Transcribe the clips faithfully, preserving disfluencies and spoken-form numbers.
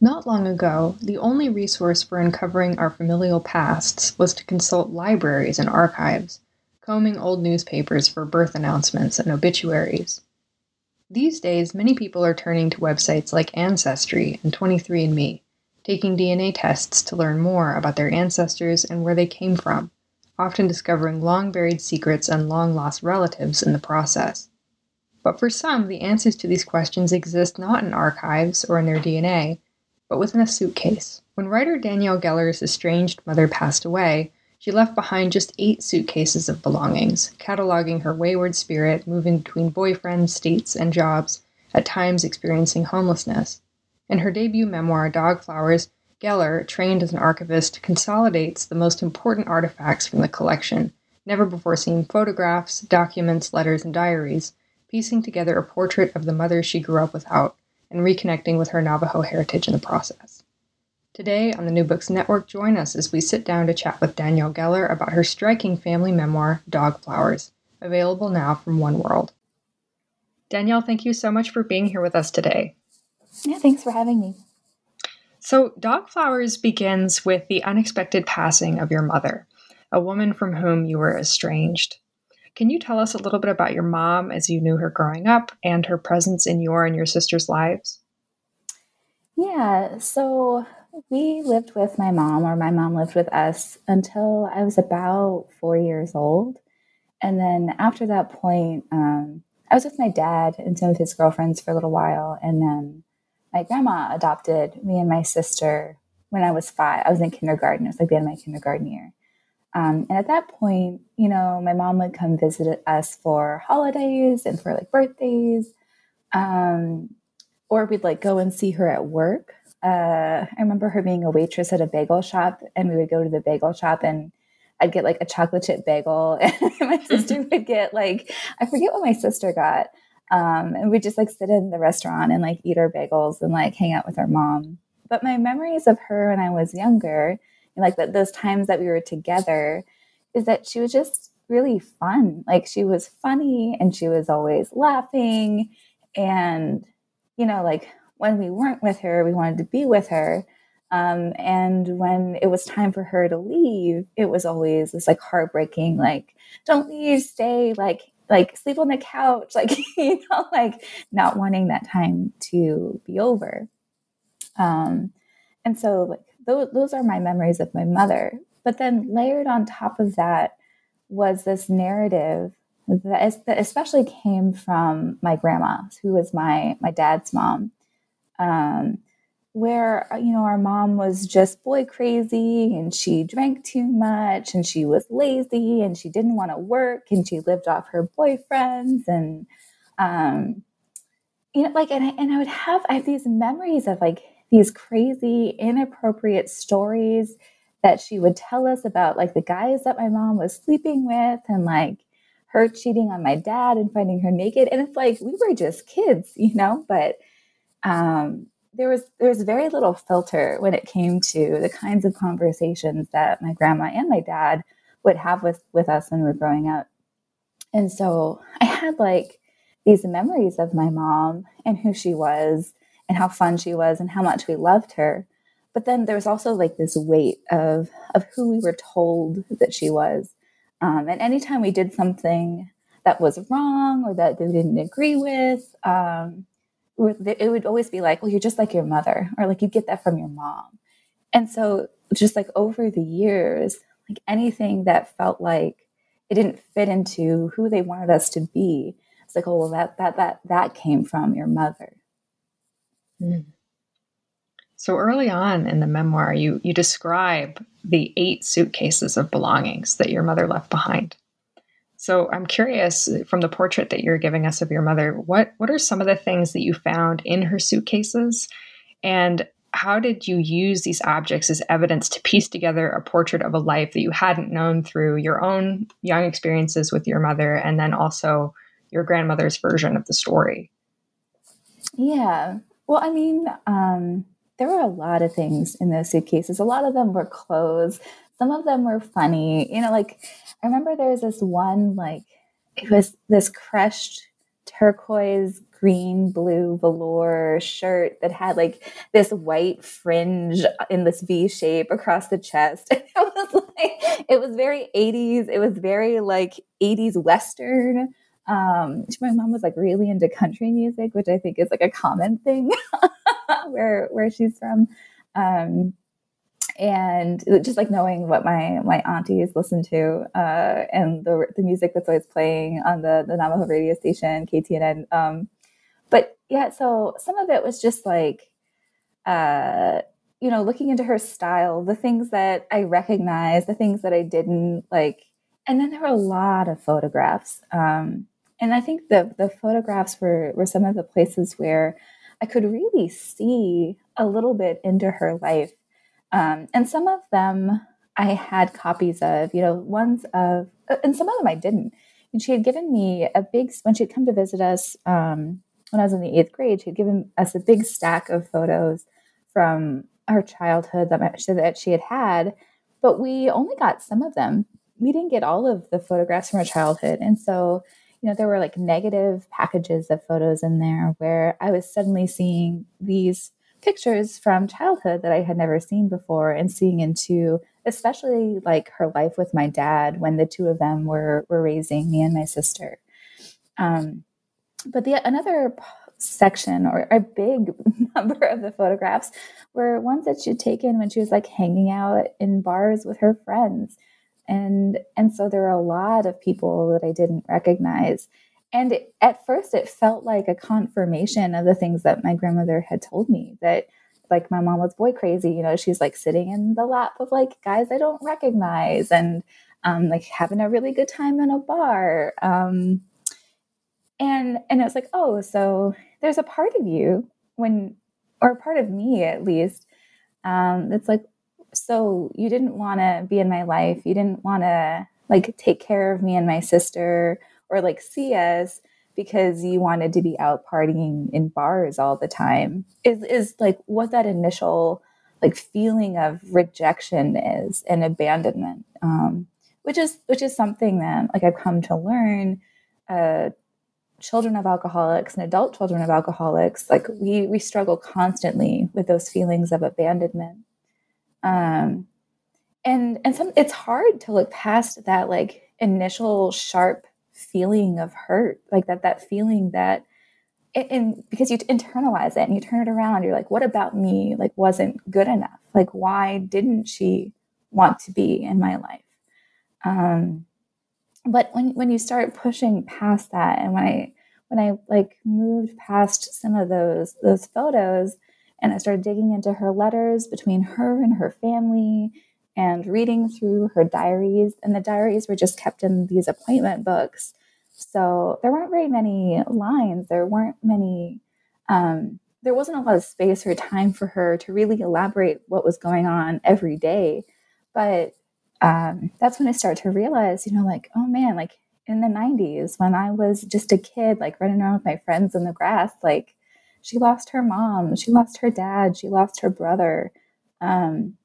Not long ago, the only resource for uncovering our familial pasts was to consult libraries and archives, combing old newspapers for birth announcements and obituaries. These days, many people are turning to websites like Ancestry and twenty-three and me, taking D N A tests to learn more about their ancestors and where they came from, often discovering long-buried secrets and long-lost relatives in the process. But for some, the answers to these questions exist not in archives or in their D N A, but within a suitcase. When writer Danielle Geller's estranged mother passed away, she left behind just eight suitcases of belongings, cataloging her wayward spirit, moving between boyfriends, states, and jobs, at times experiencing homelessness. In her debut memoir, Dog Flowers, Geller, trained as an archivist, consolidates the most important artifacts from the collection, never before seen photographs, documents, letters, and diaries, piecing together a portrait of the mother she grew up without, and reconnecting with her Navajo heritage in the process. Today on the New Books Network, join us as we sit down to chat with Danielle Geller about her striking family memoir, Dog Flowers, available now from One World. Danielle, thank you so much for being here with us today. Yeah, thanks for having me. So, Dog Flowers begins with the unexpected passing of your mother, a woman from whom you were estranged. Can you tell us a little bit about your mom as you knew her growing up and her presence in your and your sister's lives? Yeah, so we lived with my mom, or my mom lived with us, until I was about four years old. And then after that point, um, I was with my dad and some of his girlfriends for a little while. And then my grandma adopted me and my sister when I was five. I was in kindergarten. It was like the end of my kindergarten year. Um, and at that point, you know, my mom would come visit us for holidays and for like birthdays, um, or we'd like go and see her at work. Uh, I remember her being a waitress at a bagel shop, and we would go to the bagel shop, and I'd get like a chocolate chip bagel, and my sister would get like, I forget what my sister got. Um, and we'd just like sit in the restaurant and like eat our bagels and like hang out with our mom. But my memories of her when I was younger, like that, those times that we were together, is that she was just really fun. Like she was funny and she was always laughing. And, you know, like when we weren't with her, we wanted to be with her. Um, and when it was time for her to leave, it was always this like heartbreaking, like, don't leave, stay, like, like sleep on the couch, like, you know, like not wanting that time to be over. Um, and so like, Those, those are my memories of my mother. But then layered on top of that was this narrative that, is, that especially came from my grandma, who was my, my dad's mom, um, where, you know, our mom was just boy crazy, and she drank too much, and she was lazy, and she didn't want to work, and she lived off her boyfriends. And, um, you know, like, and I, and I would have, I have these memories of like, these crazy, inappropriate stories that she would tell us about, like the guys that my mom was sleeping with, and like her cheating on my dad and finding her naked. And it's like, we were just kids, you know, but um, there was, there was very little filter when it came to the kinds of conversations that my grandma and my dad would have with, with us when we were growing up. And so I had like these memories of my mom and who she was, and how fun she was, and how much we loved her. But then there was also like this weight of of who we were told that she was. Um, and anytime we did something that was wrong or that they didn't agree with, um, it would always be like, well, you're just like your mother, or like you get that from your mom. And so just like over the years, like anything that felt like it didn't fit into who they wanted us to be, it's like, oh, well, that that that that came from your mother. So early on in the memoir, you, you describe the eight suitcases of belongings that your mother left behind. So I'm curious, from the portrait that you're giving us of your mother, what, what are some of the things that you found in her suitcases? And how did you use these objects as evidence to piece together a portrait of a life that you hadn't known through your own young experiences with your mother, and then also your grandmother's version of the story? Yeah. Well, I mean, um, there were a lot of things in those suitcases. A lot of them were clothes. Some of them were funny. You know, like, I remember there was this one, like, it was this crushed turquoise green, blue velour shirt that had like this white fringe in this V shape across the chest. And it was like, it was very eighties. It was very like eighties Western. Um, my mom was like really into country music, which I think is like a common thing where, where she's from. Um, and just like knowing what my, my aunties listened to, uh, and the, the music that's always playing on the, the Navajo radio station, K T N N, um, But yeah, so some of it was just like, uh, you know, looking into her style, the things that I recognized, the things that I didn't, like, and then there were a lot of photographs. Um, and I think the the photographs were, were some of the places where I could really see a little bit into her life. Um, and some of them I had copies of, you know, ones of, and some of them I didn't. And she had given me a big, when she'd come to visit us, um, when I was in the eighth grade, she had given us a big stack of photos from her childhood that she had had, but we only got some of them. We didn't get all of the photographs from her childhood. And so, you know, there were like negative packages of photos in there where I was suddenly seeing these pictures from childhood that I had never seen before, and seeing into especially like her life with my dad when the two of them were, were raising me and my sister. Um, But the another section or a big number of the photographs were ones that she'd taken when she was like hanging out in bars with her friends. And and so there were a lot of people that I didn't recognize. And it, at first it felt like a confirmation of the things that my grandmother had told me, that like my mom was boy crazy. You know, she's like sitting in the lap of like guys I don't recognize, and um, like having a really good time in a bar. Um And and it was like, oh, so there's a part of you when, or a part of me at least, um, that's like, so you didn't want to be in my life. You didn't want to like take care of me and my sister, or like see us, because you wanted to be out partying in bars all the time. Is is like what that initial like feeling of rejection is, and abandonment, um, which is which is something that like I've come to learn. Uh, children of alcoholics and adult children of alcoholics, like we, we struggle constantly with those feelings of abandonment. Um, and, and some, it's hard to look past that, like initial sharp feeling of hurt, like that, that feeling that, and because you internalize it and you turn it around, you're like, what about me? Like, wasn't good enough. Like, why didn't she want to be in my life? Um, But when when you start pushing past that, and when I when I like moved past some of those those photos, and I started digging into her letters between her and her family, and reading through her diaries, and the diaries were just kept in these appointment books, so there weren't very many lines. There weren't many. Um, there wasn't a lot of space or time for her to really elaborate what was going on every day, but. Um, that's when I start to realize, you know, like, oh man, like in the nineties, when I was just a kid, like running around with my friends in the grass, like she lost her mom, she lost her dad, she lost her brother. Um,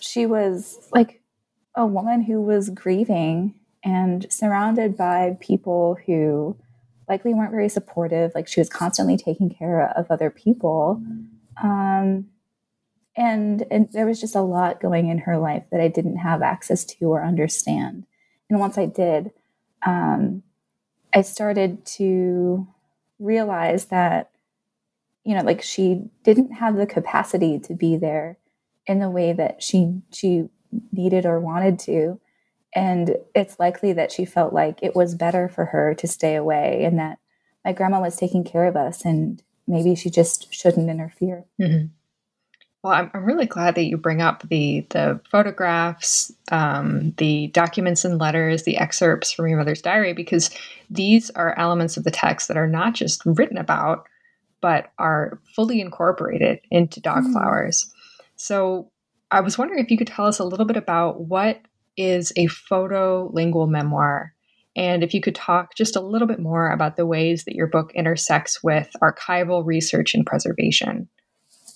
she was like a woman who was grieving and surrounded by people who likely weren't very supportive. Like she was constantly taking care of other people. Um, And, and there was just a lot going in her life that I didn't have access to or understand. And once I did, um, I started to realize that, you know, like she didn't have the capacity to be there in the way that she she needed or wanted to. And it's likely that she felt like it was better for her to stay away, and that my grandma was taking care of us, and maybe she just shouldn't interfere. Mm-hmm. Well, I'm, I'm really glad that you bring up the the photographs, um, the documents and letters, the excerpts from your mother's diary, because these are elements of the text that are not just written about, but are fully incorporated into Dog mm-hmm. Flowers. So I was wondering if you could tell us a little bit about what is a photolingual memoir, and if you could talk just a little bit more about the ways that your book intersects with archival research and preservation.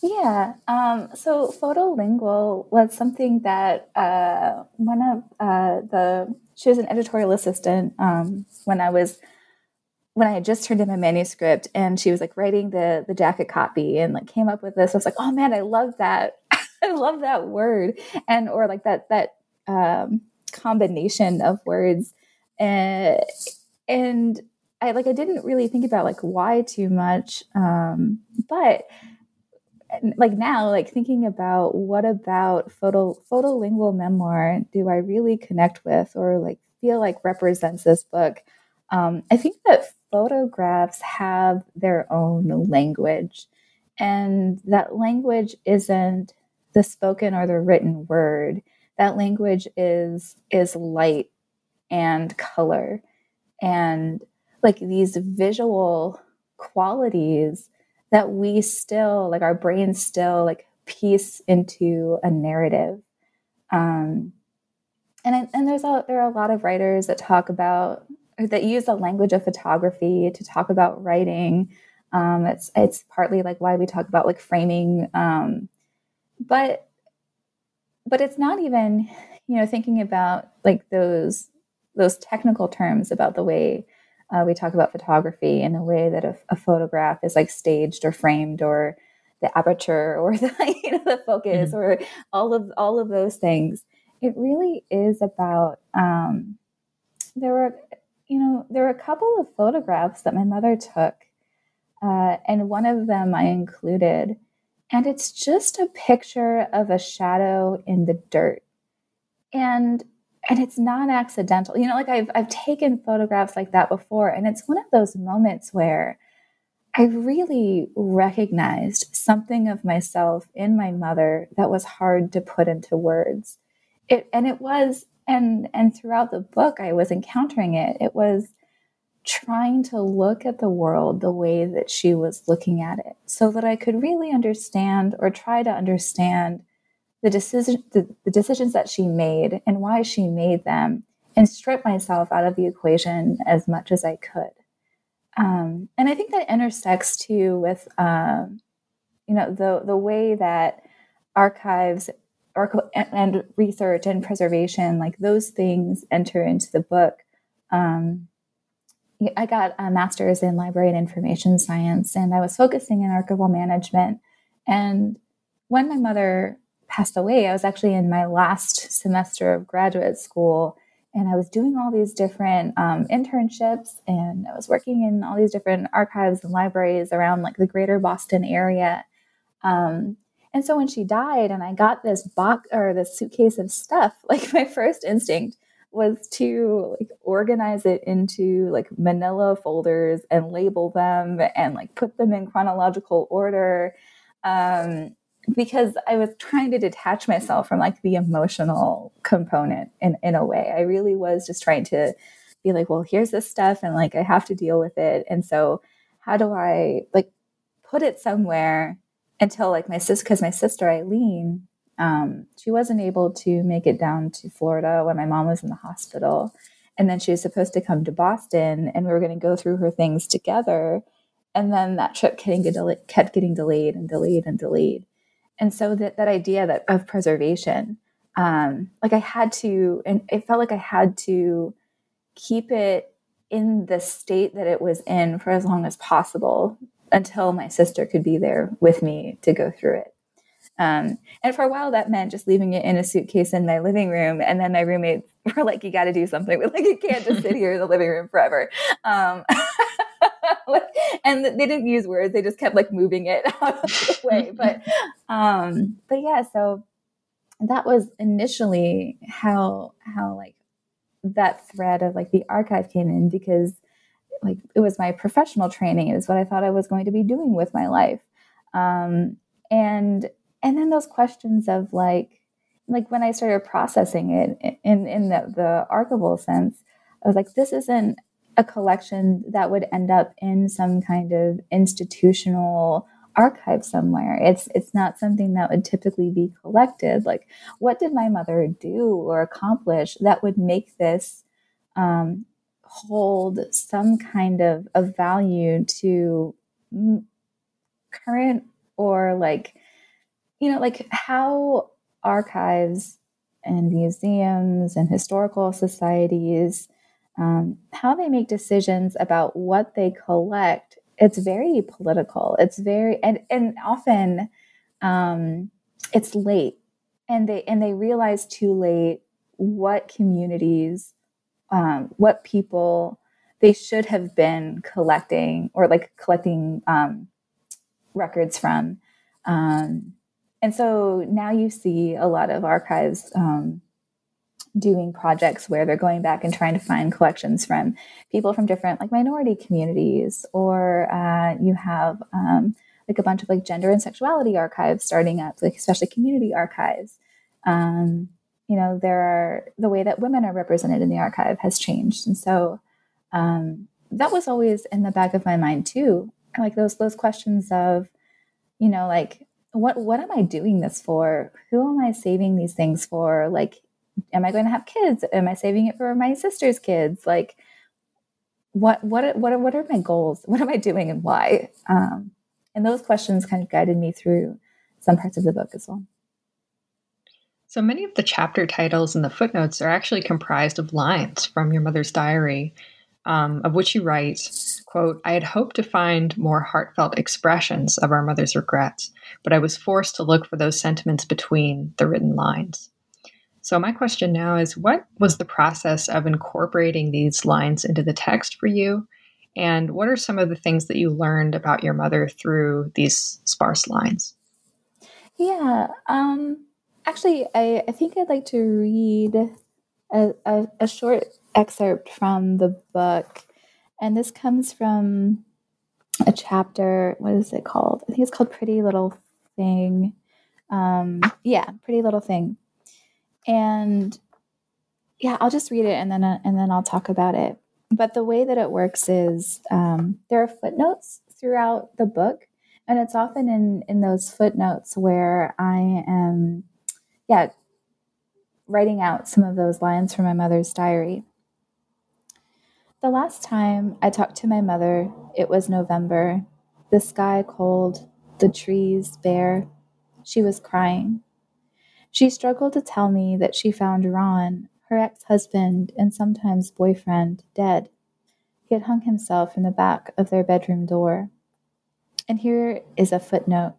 Yeah, um, so photolingual was something that uh, one of uh, the, she was an editorial assistant um, when I was, when I had just turned in my manuscript, and she was like writing the the jacket copy and like came up with this. I was like, oh man, I love that. I love that word. And, or like that, that um, combination of words. And, and I like, I didn't really think about like why too much, um, but like now, like thinking about what about photo photolingual memoir do I really connect with or like feel like represents this book? Um, I think that photographs have their own language, and that language isn't the spoken or the written word. That language is is light and color, and like these visual qualities that we still, like our brains still like piece into a narrative. Um, and I, and there's a, there are a lot of writers that talk about, or that use the language of photography to talk about writing. Um, it's, it's partly like why we talk about like framing. Um, but, but it's not even, you know, thinking about like those, those technical terms about the way Uh, we talk about photography in a way that a, a photograph is like staged or framed, or the aperture, or the, you know, the focus, mm-hmm. or all of all of those things. It really is about. Um, there were, you know, there were a couple of photographs that my mother took, uh, and one of them I included, and it's just a picture of a shadow in the dirt, and. And it's not accidental. You know, like I've I've taken photographs like that before, and it's one of those moments where I really recognized something of myself in my mother that was hard to put into words. It and it was and and throughout the book I was encountering it. It was trying to look at the world the way that she was looking at it, so that I could really understand or try to understand The, decision, the, the decisions that she made and why she made them, and strip myself out of the equation as much as I could. Um, and I think that intersects too with, um, you know, the the way that archives arch- and research and preservation, like those things enter into the book. Um, I got a master's in library and information science, and I was focusing in archival management. And when my mother passed away, I was actually in my last semester of graduate school, and I was doing all these different um, internships, and I was working in all these different archives and libraries around like the greater Boston area. Um, and so when she died and I got this box or this suitcase of stuff, like my first instinct was to like organize it into like manila folders and label them and like put them in chronological order. Um, Because I was trying to detach myself from like the emotional component in, in a way. I really was just trying to be like, well, here's this stuff and like I have to deal with it. And so how do I like put it somewhere until like my sister, because my sister Eileen, um, she wasn't able to make it down to Florida when my mom was in the hospital. And then she was supposed to come to Boston and we were going to go through her things together. And then that trip getting get del- kept getting delayed and delayed and delayed. And so that, that idea that of preservation, um, like I had to, and it felt like I had to keep it in the state that it was in for as long as possible until my sister could be there with me to go through it. Um, and for a while that meant just leaving it in a suitcase in my living room. And then my roommates were like, you got to do something with like, you can't just sit here in the living room forever. Um, and they didn't use words. They just kept like moving it out of the way. But, um, but yeah, so that was initially how, how like that thread of like the archive came in, because like it was my professional training. It was what I thought I was going to be doing with my life. Um, and And then those questions of like, like when I started processing it in, in the, the archival sense, I was like, this isn't a collection that would end up in some kind of institutional archive somewhere. It's it's not something that would typically be collected. Like, what did my mother do or accomplish that would make this um, hold some kind of, of value to current, or like, you know, like how archives and museums and historical societies, um, how they make decisions about what they collect. It's very political. It's very, and, and often um, it's late, and they, and they realize too late what communities, um, what people they should have been collecting or like collecting um, records from. Um, and so now you see a lot of archives um, doing projects where they're going back and trying to find collections from people from different like minority communities, or uh, you have um, like a bunch of like gender and sexuality archives starting up, like especially community archives. Um, you know, there are the way that women are represented in the archive has changed. And so um, that was always in the back of my mind too. Like those, those questions of, you know, like what, what am I doing this for? Who am I saving these things for? Like, am I going to have kids? Am I saving it for my sister's kids? Like, what, what, what are, what are my goals? What am I doing and why? Um, and those questions kind of guided me through some parts of the book as well. So many of the chapter titles and the footnotes are actually comprised of lines from your mother's diary, um, of which you write, quote, "I had hoped to find more heartfelt expressions of our mother's regrets, but I was forced to look for those sentiments between the written lines." So my question now is, what was the process of incorporating these lines into the text for you? And what are some of the things that you learned about your mother through these sparse lines? Yeah, um, actually, I, I think I'd like to read a, a, a short excerpt from the book. And this comes from a chapter, what is it called? I think it's called Pretty Little Thing. Um, yeah, Pretty Little Thing. And yeah, I'll just read it and then uh, and then I'll talk about it. But the way that it works is um, there are footnotes throughout the book, and it's often in, in those footnotes where I am, yeah, writing out some of those lines from my mother's diary. "The last time I talked to my mother, it was November. The sky cold, the trees bare. She was crying. She struggled to tell me that she found Ron, her ex-husband and sometimes boyfriend, dead. He had hung himself in the back of their bedroom door." And here is a footnote.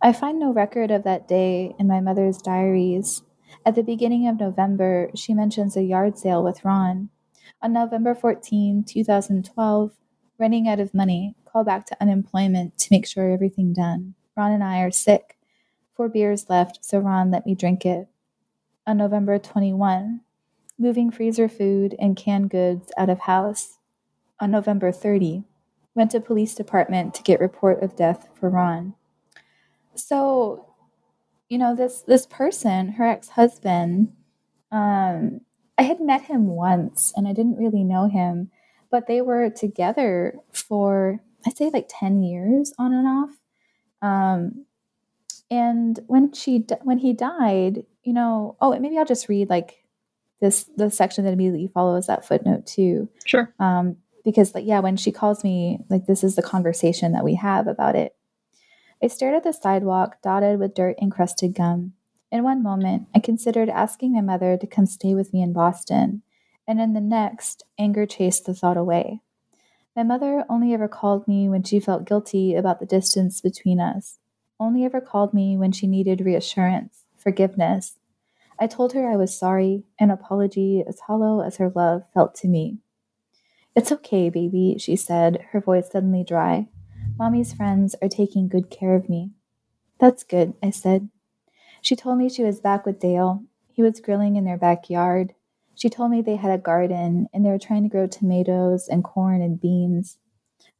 "I find no record of that day in my mother's diaries. At the beginning of November, she mentions a yard sale with Ron. On November fourteenth, twenty twelve, running out of money, call back to unemployment to make sure everything done. Ron and I are sick. Four beers left, so Ron let me drink it. On November twenty-first, moving freezer food and canned goods out of house. On November thirtieth, went to police department to get report of death for Ron." So, you know, this this person, her ex-husband, um, I had met him once and I didn't really know him, but they were together for, I'd say like ten years on and off. Um And when she, when he died, you know, oh, maybe I'll just read like this, the section that immediately follows that footnote too. Sure. Um, because like, yeah, when she calls me, like, this is the conversation that we have about it. "I stared at the sidewalk dotted with dirt and crusted gum. In one moment, I considered asking my mother to come stay with me in Boston. And in the next, anger chased the thought away. My mother only ever called me when she felt guilty about the distance between us. Only ever called me when she needed reassurance, forgiveness. I told her I was sorry, an apology as hollow as her love felt to me. 'It's okay, baby,' she said, her voice suddenly dry. 'Mommy's friends are taking good care of me.' 'That's good,' I said. She told me she was back with Dale. He was grilling in their backyard. She told me they had a garden and they were trying to grow tomatoes and corn and beans.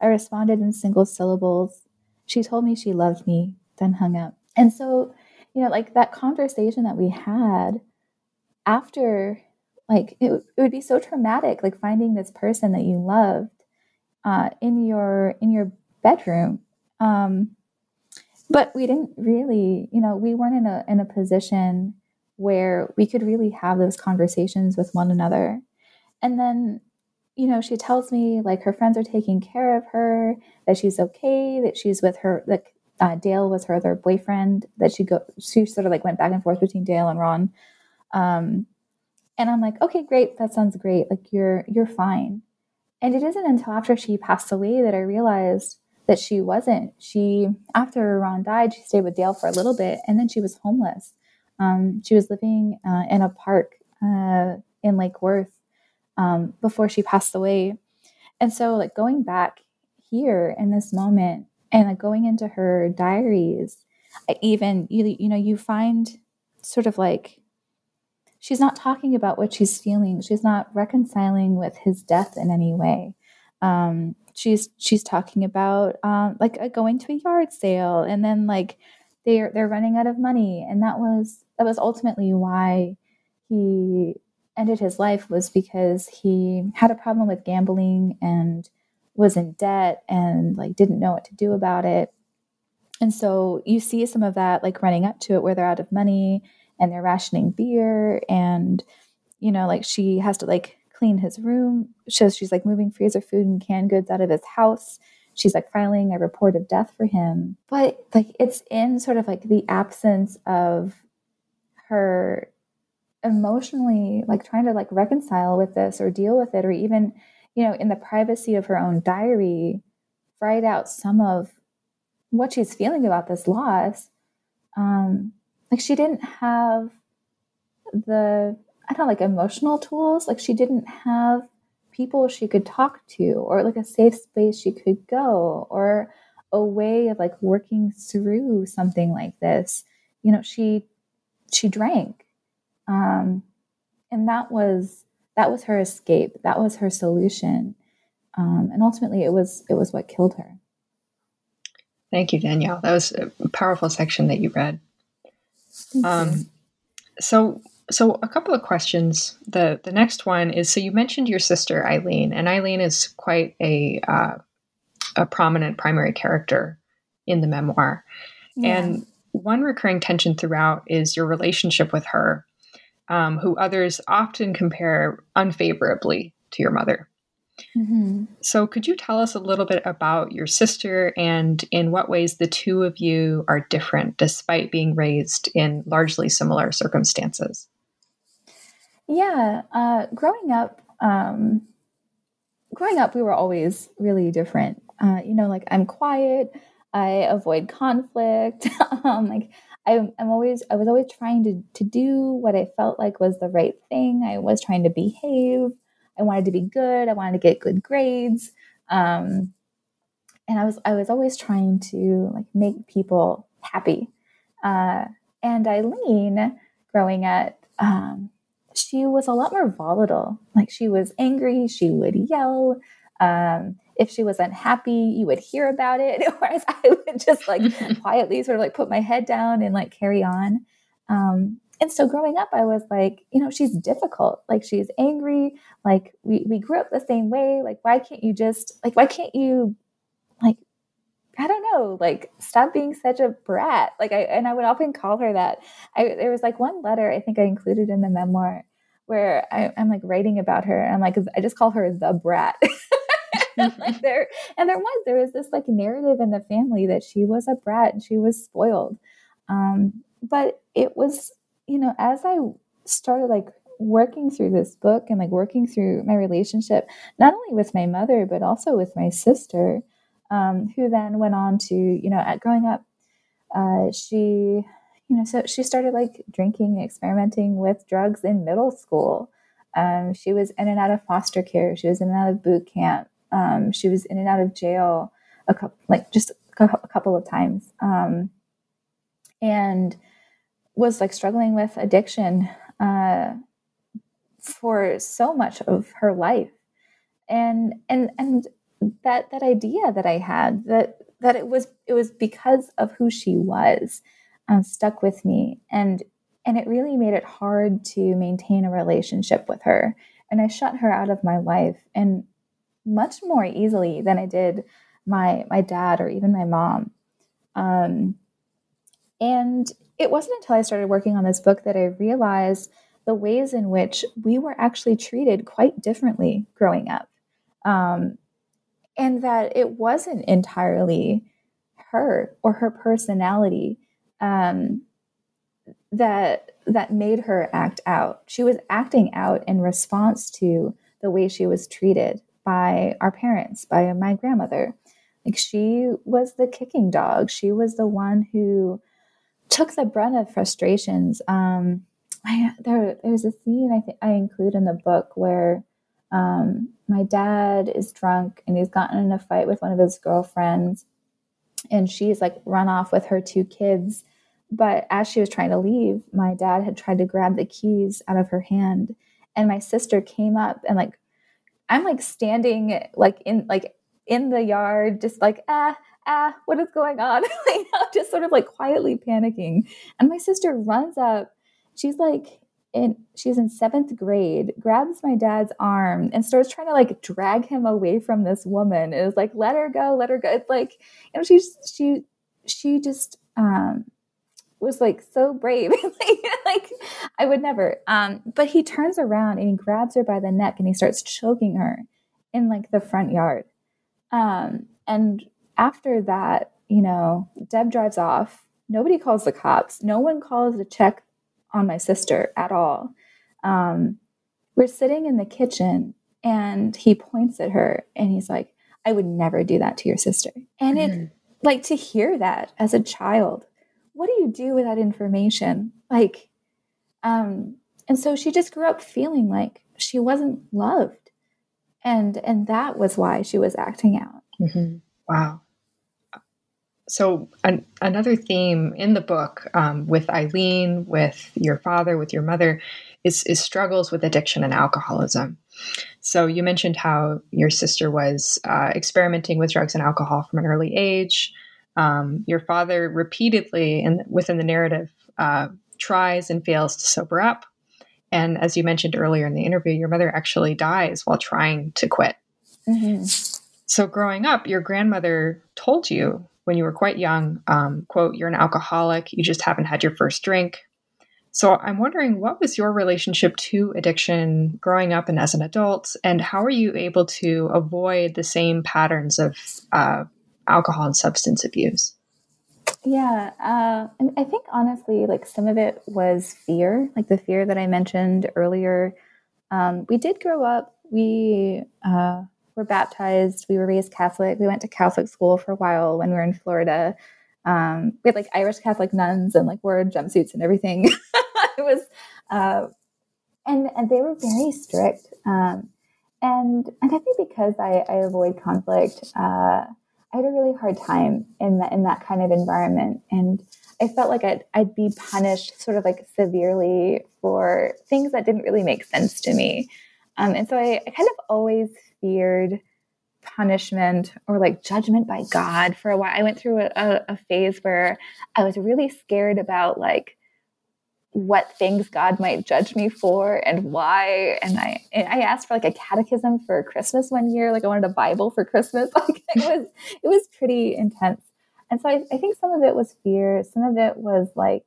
I responded in single syllables. She told me she loved me, then hung up. And so, you know, like that conversation that we had after, like, it, it would be so traumatic, like finding this person that you loved uh, in your in your bedroom. Um, but we didn't really, you know, we weren't in a in a position where we could really have those conversations with one another. And then, you know, she tells me like her friends are taking care of her, that she's okay, that she's with her, like uh, Dale was her other boyfriend, that she go, she sort of like went back and forth between Dale and Ron. Um, and I'm like, okay, great. That sounds great. Like you're, you're fine. And it isn't until after she passed away that I realized that she wasn't. She, after Ron died, she stayed with Dale for a little bit and then she was homeless. Um, she was living uh, in a park uh, in Lake Worth um, before she passed away. And so like going back here in this moment and like going into her diaries, even, you, you know, you find sort of like, she's not talking about what she's feeling. She's not reconciling with his death in any way. Um, she's, she's talking about um, like uh, going to a yard sale and then like, They're they're running out of money, and that was that was ultimately why he ended his life, was because he had a problem with gambling and was in debt and like didn't know what to do about it. And so you see some of that like running up to it, where they're out of money and they're rationing beer, and you know like she has to like clean his room. So she's like moving freezer food and canned goods out of his house. She's like filing a report of death for him. But like it's in sort of like the absence of her emotionally like trying to like reconcile with this or deal with it, or even, you know, in the privacy of her own diary, write out some of what she's feeling about this loss. Um, like she didn't have the, I don't know, like emotional tools. Like she didn't have people she could talk to, or like a safe space she could go, or a way of like working through something like this. You know, she, she drank. Um, and that was, that was her escape. That was her solution. Um, and ultimately it was, it was what killed her. Thank you, Danielle. That was a powerful section that you read. Thank um, you. so, So a couple of questions. The the next one is, so you mentioned your sister, Eileen, and Eileen is quite a uh, a prominent primary character in the memoir. Yeah. And one recurring tension throughout is your relationship with her, um, who others often compare unfavorably to your mother. Mm-hmm. So could you tell us a little bit about your sister and in what ways the two of you are different despite being raised in largely similar circumstances? Yeah, uh, growing up, um, growing up, we were always really different. Uh, you know, like I'm quiet, I avoid conflict. um, like I'm, I'm always, I was always trying to to do what I felt like was the right thing. I was trying to behave. I wanted to be good. I wanted to get good grades, um, and I was, I was always trying to like make people happy. Uh, and Eileen, growing up, um, she was a lot more volatile. Like she was angry, she would yell. Um, if she was unhappy, you would hear about it, whereas I would just like quietly sort of like put my head down and like carry on. Um, and so growing up, I was like, you know, she's difficult. Like she's angry. Like we, we grew up the same way. Like, why can't you just like, why can't you like, I don't know, like stop being such a brat. Like I, and I would often call her that. I, there was like one letter I think I included in the memoir where I, I'm like writing about her. And I'm like, I just call her the brat. and, like there, and there was, there was this like narrative in the family that she was a brat and she was spoiled. Um, but it was, you know, as I started like working through this book and like working through my relationship, not only with my mother, but also with my sister, um, who then went on to, you know, at growing up, uh, she, you know, so she started like drinking, experimenting with drugs in middle school. Um, she was in and out of foster care. She was in and out of boot camp. Um, she was in and out of jail a couple, like just a couple of times. Um, and, was like struggling with addiction uh, for so much of her life, and and and that that idea that I had that that it was it was because of who she was, uh, stuck with me. And and it really made it hard to maintain a relationship with her. And I shut her out of my life, and much more easily than I did my my dad or even my mom. Um, and it wasn't until I started working on this book that I realized the ways in which we were actually treated quite differently growing up. Um, and that it wasn't entirely her or her personality um, that that made her act out. She was acting out in response to the way she was treated by our parents, by my grandmother. Like, she was the kicking dog. She was the one who took the brunt of frustrations. Um, I, there, there's a scene I think I include in the book where um, my dad is drunk and he's gotten in a fight with one of his girlfriends, and she's like run off with her two kids. But as she was trying to leave, my dad had tried to grab the keys out of her hand, and my sister came up and like, I'm like standing like in like in the yard, just like ah ah, what is going on? Like, I'm just sort of like quietly panicking, and my sister runs up. She's like, in, she's in seventh grade, grabs my dad's arm and starts trying to like drag him away from this woman. It was like, let her go, let her go. It's like, you know, she's, she, she just um, was like so brave. like, like I would never. Um, but he turns around and he grabs her by the neck and he starts choking her in like the front yard. Um, and after that, you know, Deb drives off. Nobody calls the cops. No one calls to check on my sister at all. Um, we're sitting in the kitchen and he points at her and he's like, I would never do that to your sister. And mm-hmm. it like to hear that as a child, what do you do with that information? Like, um, and so she just grew up feeling like she wasn't loved. And, and that was why she was acting out. Mm-hmm. Wow. So an, another theme in the book um, with Eileen, with your father, with your mother, is, is struggles with addiction and alcoholism. So you mentioned how your sister was uh, experimenting with drugs and alcohol from an early age. Um, your father repeatedly, and within the narrative, uh, tries and fails to sober up. And as you mentioned earlier in the interview, your mother actually dies while trying to quit. Mm-hmm. So growing up, your grandmother told you, when you were quite young, um, quote, you're an alcoholic, you just haven't had your first drink. So I'm wondering, what was your relationship to addiction growing up and as an adult? And how are you able to avoid the same patterns of uh, alcohol and substance abuse? Yeah, uh, I mean, I think honestly, like some of it was fear, like the fear that I mentioned earlier. Um, we did grow up, we... Uh, were baptized. We were raised Catholic. We went to Catholic school for a while when we were in Florida. Um, we had like Irish Catholic nuns and like wore jumpsuits and everything. It was, uh, and and they were very strict. Um, and and I think because I, I avoid conflict, uh, I had a really hard time in that in that kind of environment. And I felt like I'd I'd be punished sort of like severely for things that didn't really make sense to me. Um, and so I, I kind of always feared punishment or like judgment by God for a while. I went through a, a, a phase where I was really scared about like what things God might judge me for and why. And I and I asked for like a catechism for Christmas one year. Like I wanted a Bible for Christmas. Like it was it was pretty intense. And so I, I think some of it was fear. Some of it was like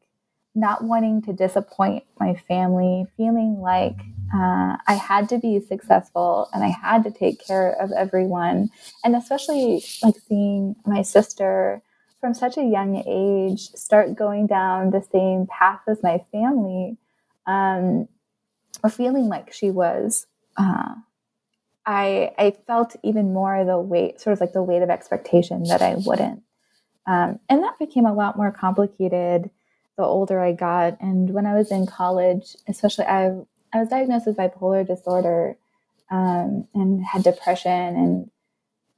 not wanting to disappoint my family, feeling like Uh, I had to be successful and I had to take care of everyone. And especially like seeing my sister from such a young age start going down the same path as my family, um, or feeling like she was, uh, I, I felt even more the weight, sort of like the weight of expectation that I wouldn't. Um, and that became a lot more complicated the older I got. And when I was in college, especially I I was diagnosed with bipolar disorder um, and had depression. And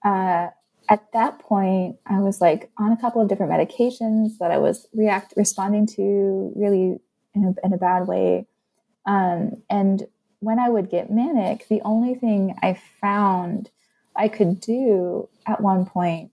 uh, at that point, I was like on a couple of different medications that I was react responding to really in a, in a bad way. Um, and when I would get manic, the only thing I found I could do at one point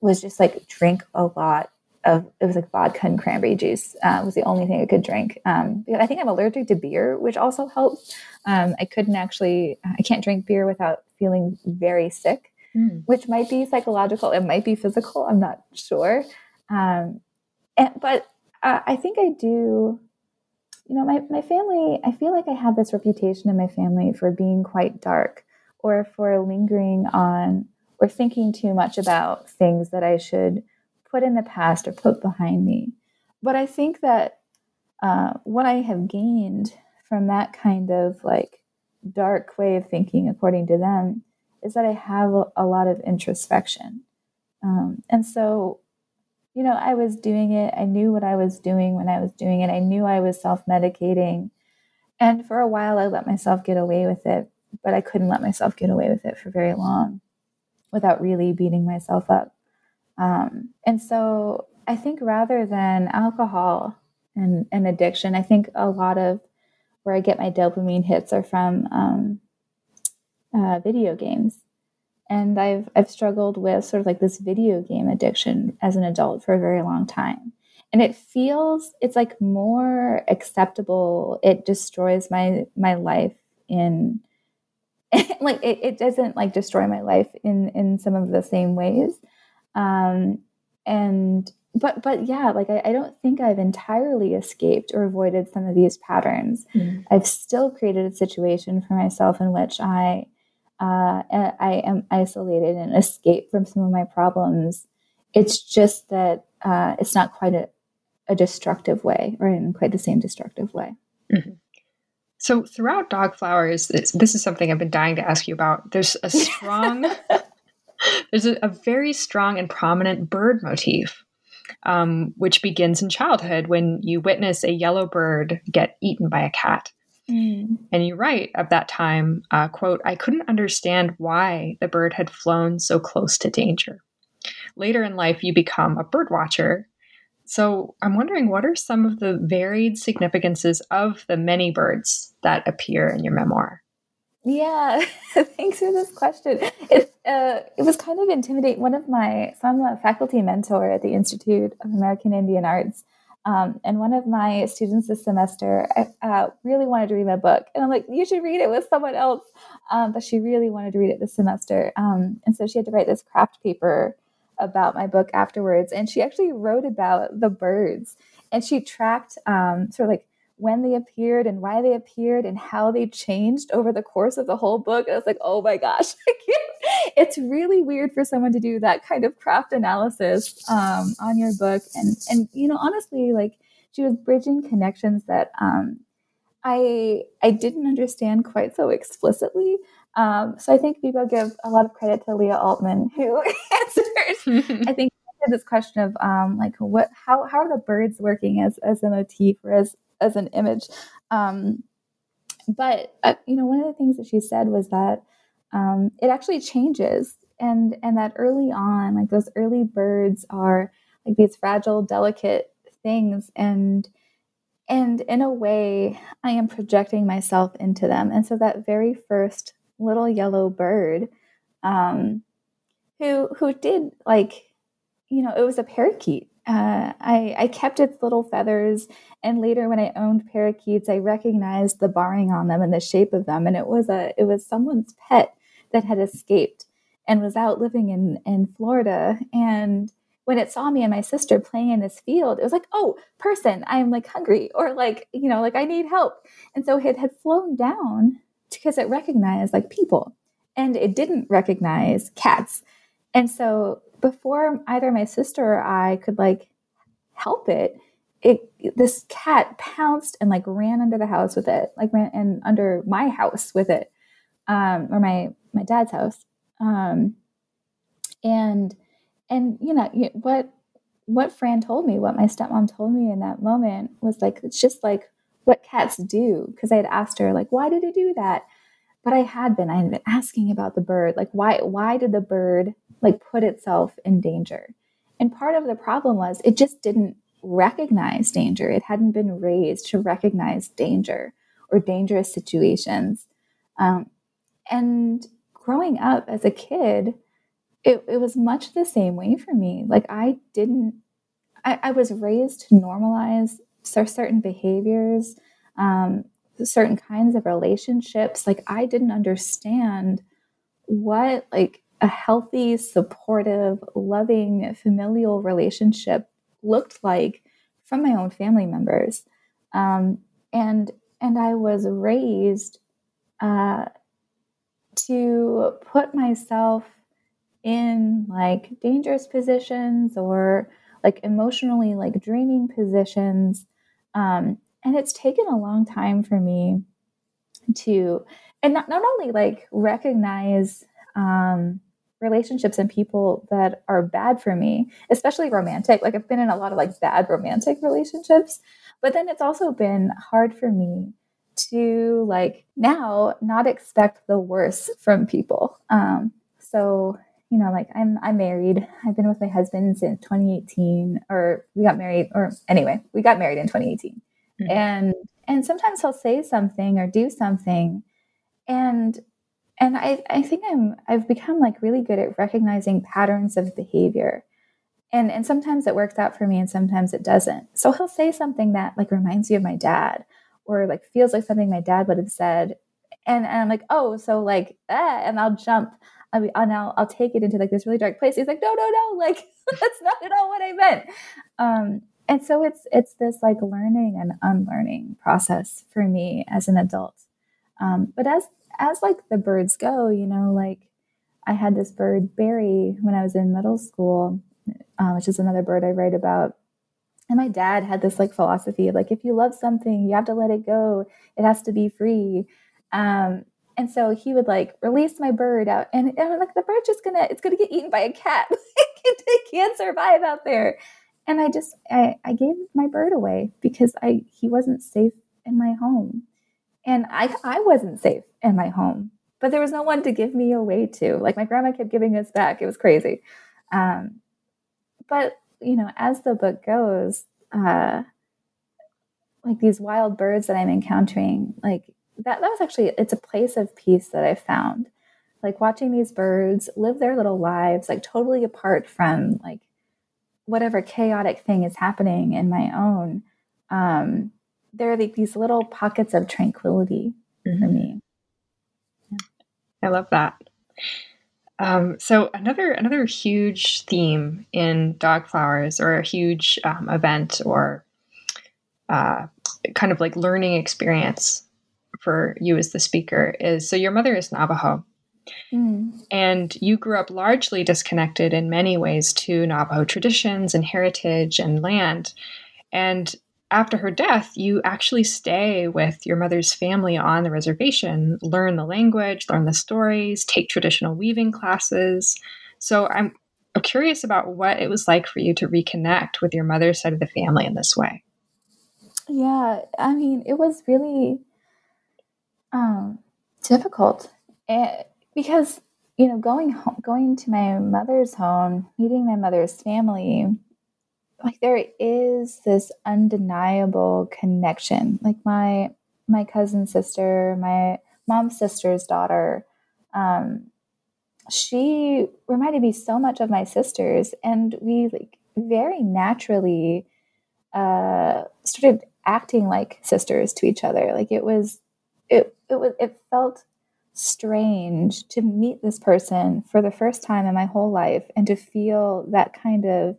was just like drink a lot of, it was like vodka and cranberry juice uh, was the only thing I could drink. Um, because I think I'm allergic to beer, which also helped. Um, I couldn't actually, I can't drink beer without feeling very sick, mm. which might be psychological. It might be physical. I'm not sure. Um, and, but uh, I think I do, you know, my, my family, I feel like I have this reputation in my family for being quite dark or for lingering on or thinking too much about things that I should put in the past or put behind me. But I think that uh, what I have gained from that kind of like dark way of thinking, according to them, is that I have a, a lot of introspection. Um, and so, you know, I was doing it. I knew what I was doing when I was doing it. I knew I was self-medicating. And for a while, I let myself get away with it, but I couldn't let myself get away with it for very long without really beating myself up. Um, and so I think rather than alcohol and, and addiction, I think a lot of where I get my dopamine hits are from um, uh, video games. And I've I've struggled with sort of like this video game addiction as an adult for a very long time. And it feels, it's like more acceptable. It destroys my, my life in, like, it, it doesn't like destroy my life in, in some of the same ways. Um, and, but, but yeah, like, I, I don't think I've entirely escaped or avoided some of these patterns. Mm. I've still created a situation for myself in which I, uh, I am isolated and escaped from some of my problems. It's just that, uh, it's not quite a, a destructive way or in quite the same destructive way. Mm-hmm. So throughout Dog Flowers, this, this is something I've been dying to ask you about. There's a strong... There's a, a very strong and prominent bird motif, um, which begins in childhood when you witness a yellow bird get eaten by a cat. Mm. And you write of that time, uh, quote, "I couldn't understand why the bird had flown so close to danger." Later in life, you become a bird watcher. So I'm wondering, what are some of the varied significances of the many birds that appear in your memoir? Yeah, thanks for this question. It's, uh, it was kind of intimidating. One of my, so I'm a faculty mentor at the Institute of American Indian Arts. Um, and one of my students this semester uh, really wanted to read my book. And I'm like, you should read it with someone else. Um, but she really wanted to read it this semester. Um, and so she had to write this craft paper about my book afterwards. And she actually wrote about the birds. And she tracked um, sort of like when they appeared and why they appeared and how they changed over the course of the whole book. And I was like, oh my gosh, I can't. It's really weird for someone to do that kind of craft analysis um, on your book. And, and, you know, honestly, like she was bridging connections that um, I, I didn't understand quite so explicitly. Um, so I think people give a lot of credit to Leah Altman, who answers, I think, this question of um, like what, how, how are the birds working as, as a motif or as, as an image. Um, but, uh, you know, one of the things that she said was that um, it actually changes. And, and that early on, like those early birds are like these fragile, delicate things. And, and in a way I am projecting myself into them. And so that very first little yellow bird um, who, who did like, you know, it was a parakeet. Uh, I, I kept its little feathers, and later when I owned parakeets, I recognized the barring on them and the shape of them. And it was a, it was someone's pet that had escaped and was out living in, in Florida. And when it saw me and my sister playing in this field, it was like, oh, person, I'm like hungry or like, you know, like I need help. And so it had flown down because it recognized like people, and it didn't recognize cats. And so before either my sister or I could like help it, it, this cat pounced and like ran under the house with it, like ran and under my house with it, um, or my, my dad's house. Um, and, and, you know, what, what Fran told me, what my stepmom told me in that moment was like, it's just like what cats do. Cause I had asked her like, why did it do that? But I had been, I had been asking about the bird, like why, why did the bird like put itself in danger? And part of the problem was it just didn't recognize danger. It hadn't been raised to recognize danger or dangerous situations. Um, and growing up as a kid, it, it was much the same way for me. Like I didn't, I, I was raised to normalize certain behaviors, um, certain kinds of relationships. Like, I didn't understand what, like, a healthy, supportive, loving, familial relationship looked like from my own family members. Um, and and I was raised uh, to put myself in, like, dangerous positions or, like, emotionally, like, draining positions. Um, and it's taken a long time for me to, and not, not only, like, recognize um, relationships and people that are bad for me, especially romantic. Like, I've been in a lot of, like, bad romantic relationships, but then it's also been hard for me to, like, now not expect the worst from people. Um, so, you know, like, I'm, I'm married. I've been with my husband since twenty eighteen, or we got married, or anyway, we got married in twenty eighteen. Mm-hmm. And, and sometimes he'll say something or do something. And, And I, I think I'm, I've become, like, really good at recognizing patterns of behavior, and and sometimes it works out for me and sometimes it doesn't. So he'll say something that, like, reminds me of my dad, or, like, feels like something my dad would have said. And, and I'm like, oh, so, like, ah, and I'll jump I'll be, and I'll, I'll take it into, like, this really dark place. He's like, no, no, no. Like, that's not at all what I meant. Um, and so it's, it's this, like, learning and unlearning process for me as an adult. Um, but as, As like the birds go, you know, like, I had this bird, Barry, when I was in middle school, uh, which is another bird I write about. And my dad had this, like, philosophy of, like, if you love something, you have to let it go. It has to be free. Um, and so he would, like, release my bird out, and, and I'm like, the bird's just gonna, it's gonna get eaten by a cat. It can't survive out there. And I just, I, I gave my bird away because I, he wasn't safe in my home. And I, I wasn't safe in my home, but there was no one to give me away to. Like, my grandma kept giving us back. It was crazy. Um, but, you know, as the book goes, uh, like, these wild birds that I'm encountering, like, that, that was actually, it's a place of peace that I found. Like, watching these birds live their little lives, like, totally apart from, like, whatever chaotic thing is happening in my own, um, there are, like, these little pockets of tranquility mm-hmm. for me. Yeah. I love that. Um, so another another huge theme in Dog Flowers, or a huge um, event, or uh, kind of, like, learning experience for you as the speaker is, so your mother is Navajo. Mm. And you grew up largely disconnected in many ways to Navajo traditions and heritage and land. And after her death, you actually stay with your mother's family on the reservation, learn the language, learn the stories, take traditional weaving classes. So I'm curious about what it was like for you to reconnect with your mother's side of the family in this way. Yeah, I mean, it was really um, difficult it, because, you know, going home, going to my mother's home, meeting my mother's family, like, there is this undeniable connection. Like, my, my cousin's sister, my mom's sister's daughter, um, she reminded me so much of my sisters, and we, like, very naturally, uh, started acting like sisters to each other. Like, it was, it, it was, it felt strange to meet this person for the first time in my whole life and to feel that kind of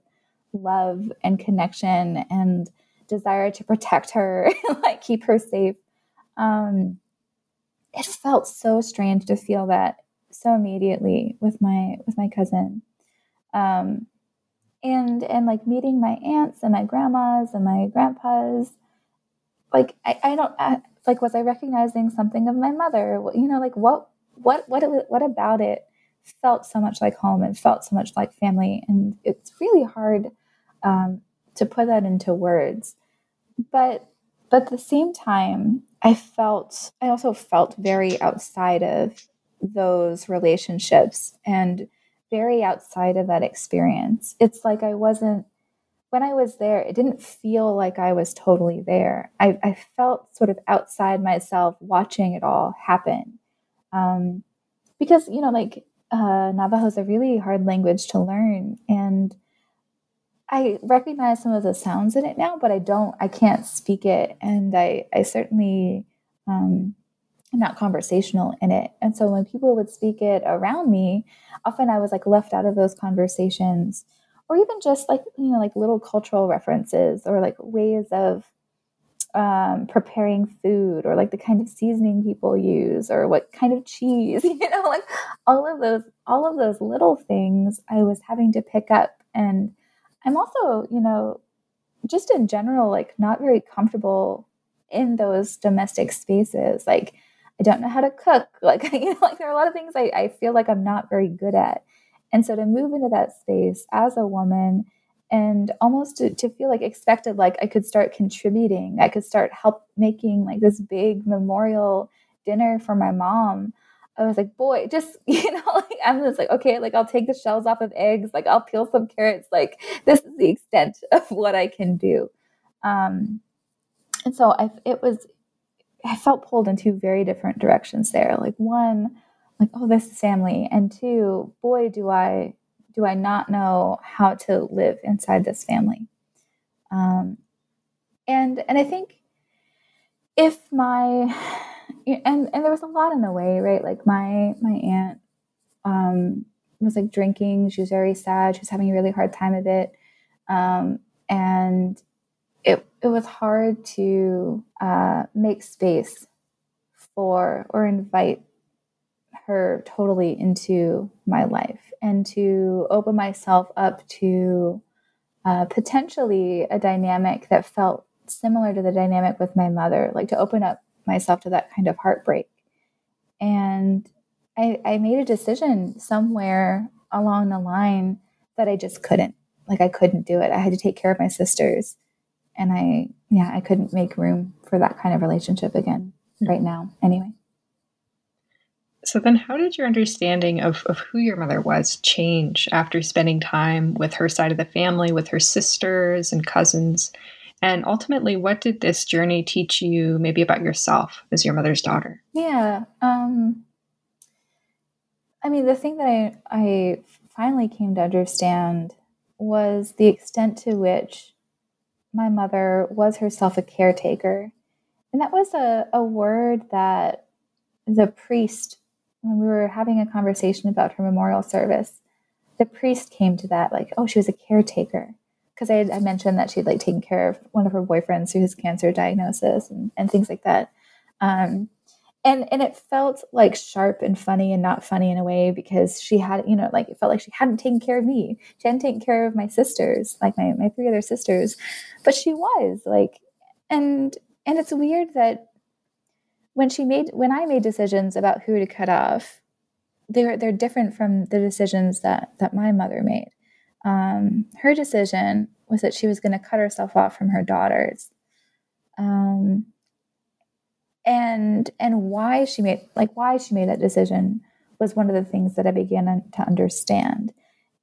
love and connection and desire to protect her, like, keep her safe. Um, it felt so strange to feel that so immediately with my, with my cousin. Um, and, and like meeting my aunts and my grandmas and my grandpas, like, I, I don't I, like, was I recognizing something of my mother? You know, like, what, what, what, it, what about it felt so much like home and felt so much like family. And it's really hard um, to put that into words. But, but at the same time, I felt, I also felt very outside of those relationships and very outside of that experience. It's like, I wasn't, when I was there, it didn't feel like I was totally there. I, I felt sort of outside myself watching it all happen. Um, because, you know, like, Uh, Navajo is a really hard language to learn, and I recognize some of the sounds in it now, but I don't, I can't speak it. And I, I certainly um, am not conversational in it. And so when people would speak it around me, often I was like left out of those conversations, or even just like, you know, like little cultural references or like ways of um, preparing food, or like the kind of seasoning people use, or what kind of cheese, you know, like all of those, all of those little things I was having to pick up. And I'm also, you know, just in general, like not very comfortable in those domestic spaces. Like, I don't know how to cook. Like, you know, like there are a lot of things I, I feel like I'm not very good at. And so to move into that space as a woman and almost to, to feel like expected, like I could start contributing, I could start help making like this big memorial dinner for my mom. I was like, boy, just, you know, like I'm just like, okay, like I'll take the shells off of eggs. Like I'll peel some carrots. Like this is the extent of what I can do. Um, and so I, it was, I felt pulled in two very different directions there. Like one, like, oh, this is family. And two, boy, do I, do I not know how to live inside this family. Um, and, and I think if my, And and there was a lot in the way, right? Like my my aunt um, was like drinking. She was very sad. She was having a really hard time of it, um, and it it was hard to uh, make space for or invite her totally into my life, and to open myself up to uh, potentially a dynamic that felt similar to the dynamic with my mother, like to open up myself to that kind of heartbreak. And I, I made a decision somewhere along the line that I just couldn't, like I couldn't do it. I had to take care of my sisters, and I, yeah, I couldn't make room for that kind of relationship again right now anyway. So then how did your understanding of, of who your mother was change after spending time with her side of the family, with her sisters and cousins? And ultimately, what did this journey teach you maybe about yourself as your mother's daughter? Yeah. Um, I mean, the thing that I, I finally came to understand was the extent to which my mother was herself a caretaker. And that was a, a word that the priest, when we were having a conversation about her memorial service, the priest came to that like, oh, she was a caretaker. Because I, I mentioned that she'd like taken care of one of her boyfriends through his cancer diagnosis and, and things like that. Um, and and it felt like sharp and funny and not funny in a way, because she had, you know, like it felt like she hadn't taken care of me. She hadn't taken care of my sisters, like my, my three other sisters. But she was like, and and it's weird that when she made, when I made decisions about who to cut off, they're they're different from the decisions that that my mother made. Um, her decision was that she was going to cut herself off from her daughters. Um, and, and why she made, like why she made that decision was one of the things that I began to understand,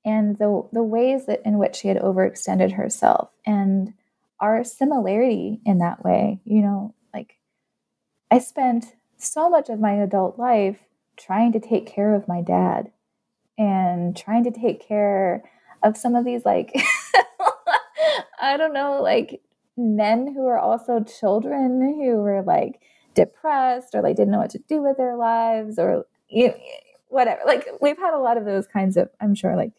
and the, the ways that in which she had overextended herself and our similarity in that way. You know, like I spent so much of my adult life trying to take care of my dad and trying to take care of some of these, like, I don't know, like men who are also children who were like depressed or like didn't know what to do with their lives or you know, whatever. Like we've had a lot of those kinds of, I'm sure like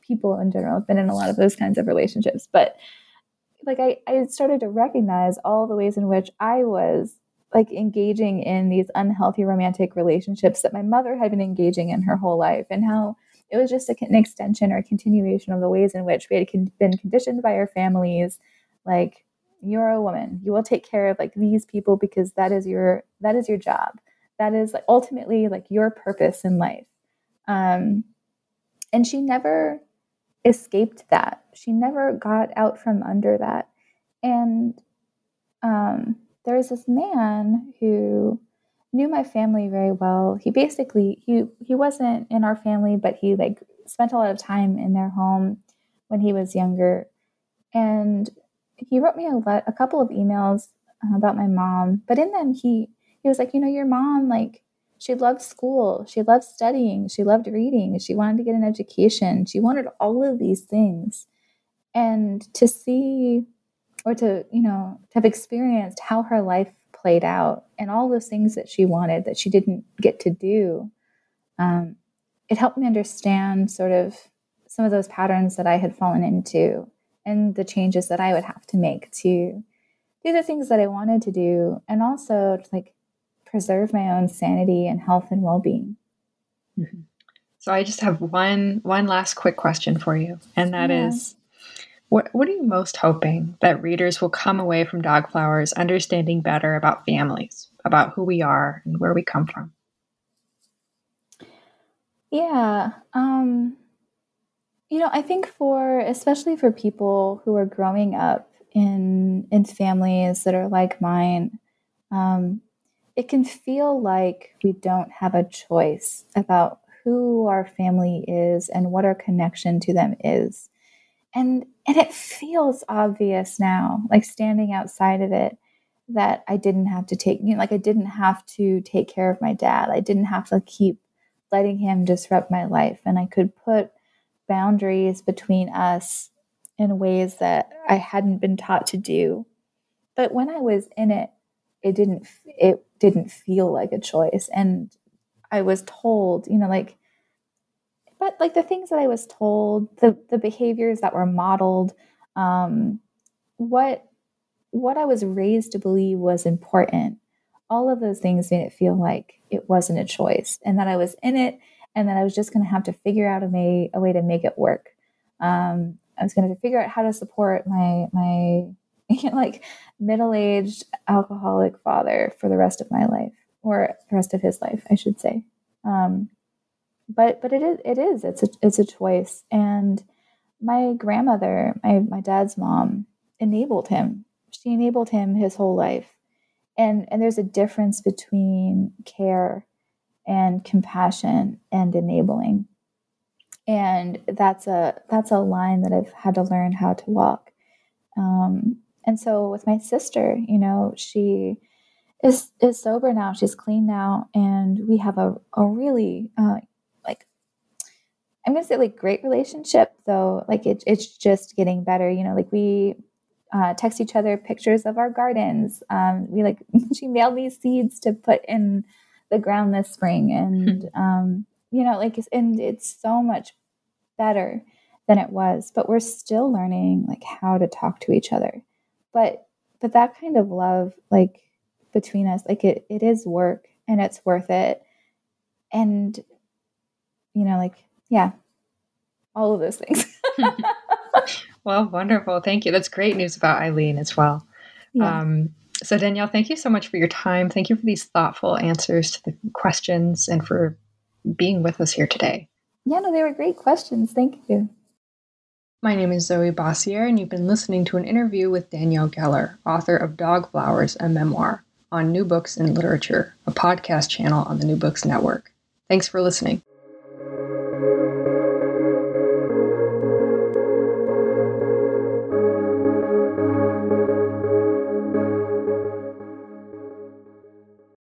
people in general have been in a lot of those kinds of relationships, but like I, I started to recognize all the ways in which I was like engaging in these unhealthy romantic relationships that my mother had been engaging in her whole life, and how it was just an extension or a continuation of the ways in which we had con- been conditioned by our families. Like, you're a woman, you will take care of like these people because that is your, that is your job. That is like, ultimately like your purpose in life. Um, and she never escaped that. She never got out from under that. And um, there was this man who knew my family very well. He basically, he he wasn't in our family, but he like spent a lot of time in their home when he was younger. And he wrote me a, le- a couple of emails about my mom, but in them he, he was like, you know, your mom, like she loved school. She loved studying. She loved reading. She wanted to get an education. She wanted all of these things. and to see, or to, you know, to have experienced how her life played out and all those things that she wanted that she didn't get to do, um, it helped me understand sort of some of those patterns that I had fallen into and the changes that I would have to make to do the things that I wanted to do, and also to, like, preserve my own sanity and health and well-being. Mm-hmm. So I just have one one last quick question for you, and that yeah. is, what what are you most hoping that readers will come away from Dog Flowers understanding better about families, about who we are and where we come from? Yeah, um, you know, I think for, especially for people who are growing up in in families that are like mine, um, it can feel like we don't have a choice about who our family is and what our connection to them is. And and it feels obvious now, like standing outside of it, that I didn't have to take, you know, like I didn't have to take care of my dad. I didn't have to keep letting him disrupt my life. And I could put boundaries between us in ways that I hadn't been taught to do. But when I was in it, it didn't, it didn't feel like a choice. And I was told, you know, like, but like the things that I was told, the the behaviors that were modeled, um, what what I was raised to believe was important, all of those things made it feel like it wasn't a choice, and that I was in it, and that I was just going to have to figure out a, may, a way to make it work. Um, I was going to figure out how to support my my you know, like middle-aged alcoholic father for the rest of my life. Or the rest of his life, I should say. Um, but but it is it is it's a it's a choice. And my grandmother, my my dad's mom, enabled him. She enabled him his whole life. And and there's a difference between care and compassion and enabling. And that's a that's a line that I've had to learn how to walk. Um, and so with my sister, you know, she. Is is sober now. She's clean now, and we have a a really uh, like I'm gonna say like great relationship. Though like it it's just getting better. You know, like we uh, text each other pictures of our gardens. Um, we like she mailed me seeds to put in the ground this spring, and mm-hmm. um, you know, like and it's so much better than it was. But we're still learning like how to talk to each other. But but that kind of love, like. Between us, like it, it is work, and it's worth it, and you know, like yeah, all of those things. Well, wonderful, thank you. That's great news about Eileen as well. Yeah. Um, so Danielle, thank you so much for your time. Thank you for these thoughtful answers to the questions and for being with us here today. Yeah, no, they were great questions. Thank you. My name is Zoe Bossier, and you've been listening to an interview with Danielle Geller, author of Dog Flowers, a memoir, on New Books in Literature, a podcast channel on the New Books Network. Thanks for listening.